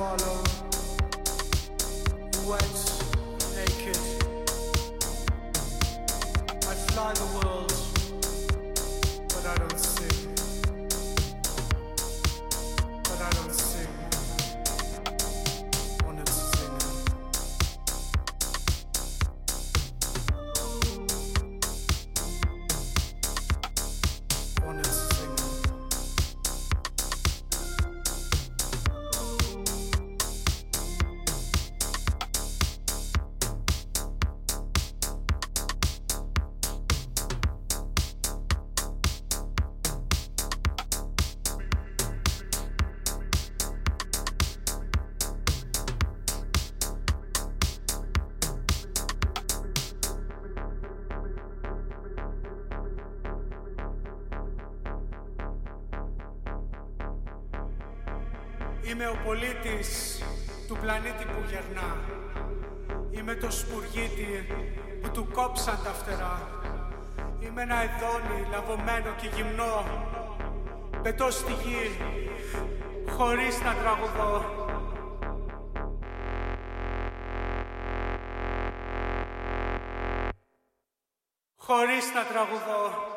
swallow, wet, naked. I fly the world, but I don't sing. But I don't sing on its singing. On its singing.Είμαι ο πολίτης του πλανήτη που γερνά. Είμαι το σπουργίτι που του κόψαν τα φτερά. Είμαι ένα ειδόνι λαβωμένο και γυμνό. Πετώ στη γη χωρίς να τραγουδώ. Χωρίς να τραγουδώ.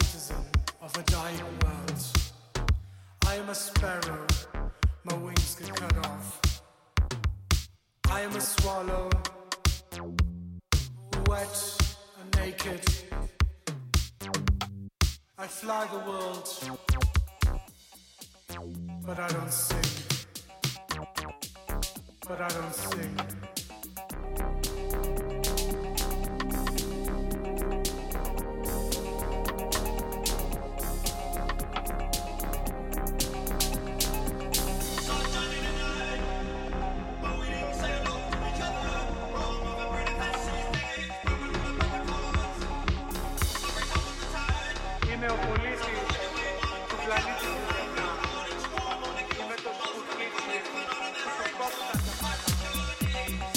Citizen of a dying world. I am a sparrow, my wings get cut off. I am a swallow, wet and naked. I fly the world, but I don't sing. But I don't sing.Είμαι ο πολίτης του πλανήτη που γερνά. Είμαι το σπουργίτι που κόψαν τα φτερά.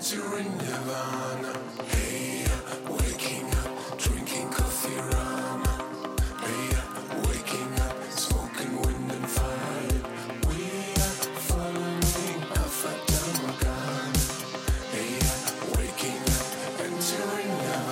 Entering Nirvana. Hey, waking up, drinking coffee rama. Hey, waking up, smoking wind and fire. We are following Alpha Dhammagana. Hey, waking up, entering Nirvana.